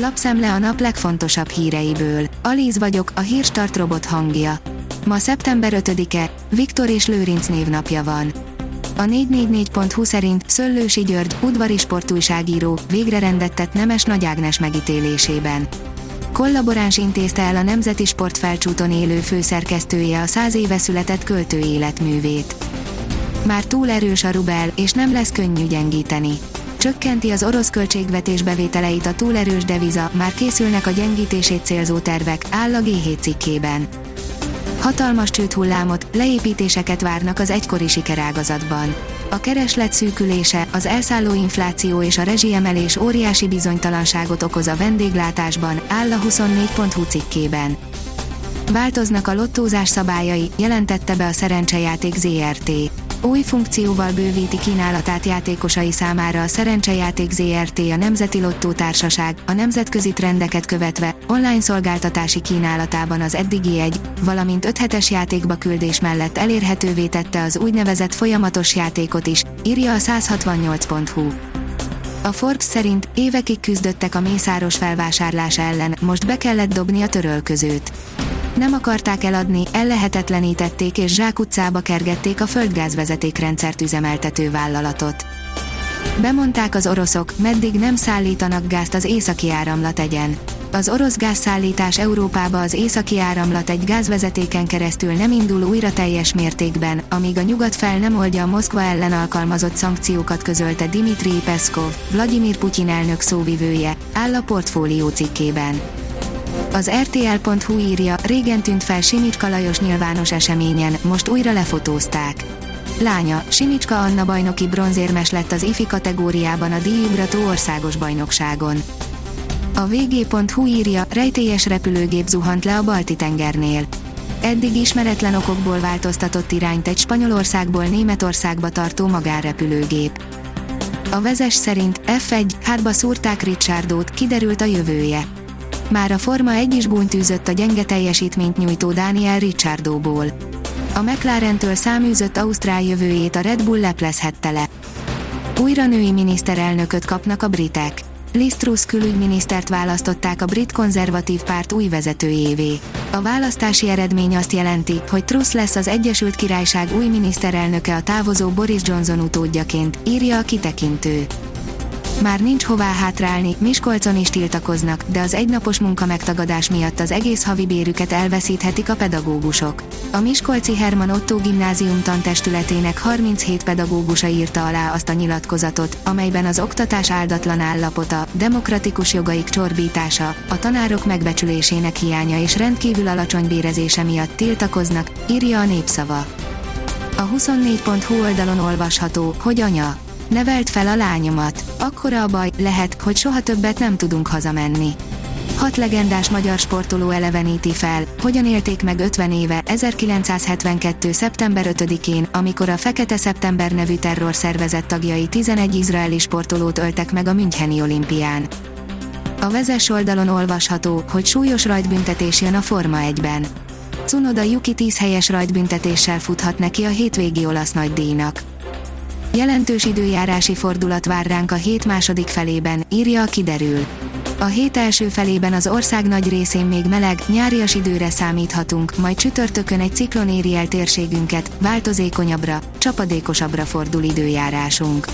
Lapszemle a nap legfontosabb híreiből. Alíz vagyok, a Hírstart robot hangja. Ma szeptember 5-e, Viktor és Lőrinc névnapja van. A 444.hu szerint Szöllősi György, udvari sportújságíró, végre rendet tett Nemes Nagy Ágnes megítélésében. Kollaboráns intézte el a Nemzeti Sportfelcsúton élő főszerkesztője a 100 éve született költő életművét. Már túl erős a rubel, és nem lesz könnyű gyengíteni. Csökkenti az orosz költségvetés bevételeit a túlerős deviza, már készülnek a gyengítését célzó tervek, áll a G7 cikkében. Hatalmas csődhullámot, leépítéseket várnak az egykori sikerágazatban. A kereslet szűkülése, az elszálló infláció és a rezsiemelés óriási bizonytalanságot okoz a vendéglátásban, áll a 24.hu cikkében. Változnak a lottózás szabályai, jelentette be a Szerencsejáték Zrt. Új funkcióval bővíti kínálatát játékosai számára a Szerencsejáték Zrt. a Nemzeti Lottó Társaság, a nemzetközi trendeket követve, online szolgáltatási kínálatában az eddigi egy, valamint 5 hetes játékba küldés mellett elérhetővé tette az úgynevezett folyamatos játékot is, írja a 168.hu. A Forbes szerint évekig küzdöttek a Mészáros felvásárlása ellen, most be kellett dobni a törölközőt. Nem akarták eladni, ellehetetlenítették és zsákutcába kergették a földgázvezetékrendszert üzemeltető vállalatot. Bemondták az oroszok, meddig nem szállítanak gázt az Északi áramlat egyen. Az orosz gázszállítás Európába az Északi áramlat egy gázvezetéken keresztül nem indul újra teljes mértékben, amíg a nyugat fel nem oldja a Moszkva ellen alkalmazott szankciókat, közölte Dimitri Peszkov, Vladimir Putin elnök szóvivője, áll a Portfólió cikkében. Az RTL.hu írja, régen tűnt fel Simicska Lajos nyilvános eseményen, most újra lefotózták. Lánya, Simicska Anna bajnoki bronzérmes lett az ifi kategóriában a díjugrató országos bajnokságon. A vg.hu írja, rejtélyes repülőgép zuhant le a Balti-tengernél. Eddig ismeretlen okokból változtatott irányt egy Spanyolországból Németországba tartó magánrepülőgép. A Vezes szerint F1, hátba szúrták Ricciardót, kiderült a jövője. Már a Forma 1 is búnytűzött a gyenge teljesítményt nyújtó Daniel Ricciardóból. A McLarentől száműzött Ausztrál jövőjét a Red Bull leplezhette le. Újra női miniszterelnököt kapnak a britek. Liz Truss külügyminisztert választották a brit konzervatív párt új vezetőjévé. A választási eredmény azt jelenti, hogy Truss lesz az Egyesült Királyság új miniszterelnöke a távozó Boris Johnson utódjaként, írja a kitekintő. Már nincs hová hátrálni, Miskolcon is tiltakoznak, de az egynapos munkamegtagadás miatt az egész havi bérüket elveszíthetik a pedagógusok. A Miskolci Herman Ottó gimnázium tantestületének 37 pedagógusa írta alá azt a nyilatkozatot, amelyben az oktatás áldatlan állapota, demokratikus jogaik csorbítása, a tanárok megbecsülésének hiánya és rendkívül alacsony bérezése miatt tiltakoznak, írja a Népszava. A 24.hu oldalon olvasható, hogy anya, nevelt fel a lányomat. Akkora a baj, lehet, hogy soha többet nem tudunk hazamenni. 6 legendás magyar sportoló eleveníti fel, hogyan élték meg 50 éve, 1972. szeptember 5-én, amikor a Fekete Szeptember nevű terrorszervezet tagjai 11 izraeli sportolót öltek meg a müncheni olimpián. A Vezes oldalon olvasható, hogy súlyos rajtbüntetés jön a Forma 1-ben. Cunoda Yuki 10 helyes rajtbüntetéssel futhat neki a hétvégi olasz nagydíjnak. Jelentős időjárási fordulat vár ránk a hét második felében, írja a Kiderül. A hét első felében az ország nagy részén még meleg, nyárias időre számíthatunk, majd csütörtökön egy ciklon éri el térségünket, változékonyabbra, csapadékosabbra fordul időjárásunk.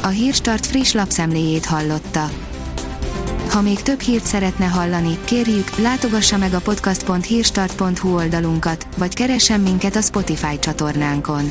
A Hírstart friss lapszemléjét hallotta. Ha még több hírt szeretne hallani, kérjük, látogassa meg a podcast.hírstart.hu oldalunkat, vagy keressen minket a Spotify csatornánkon.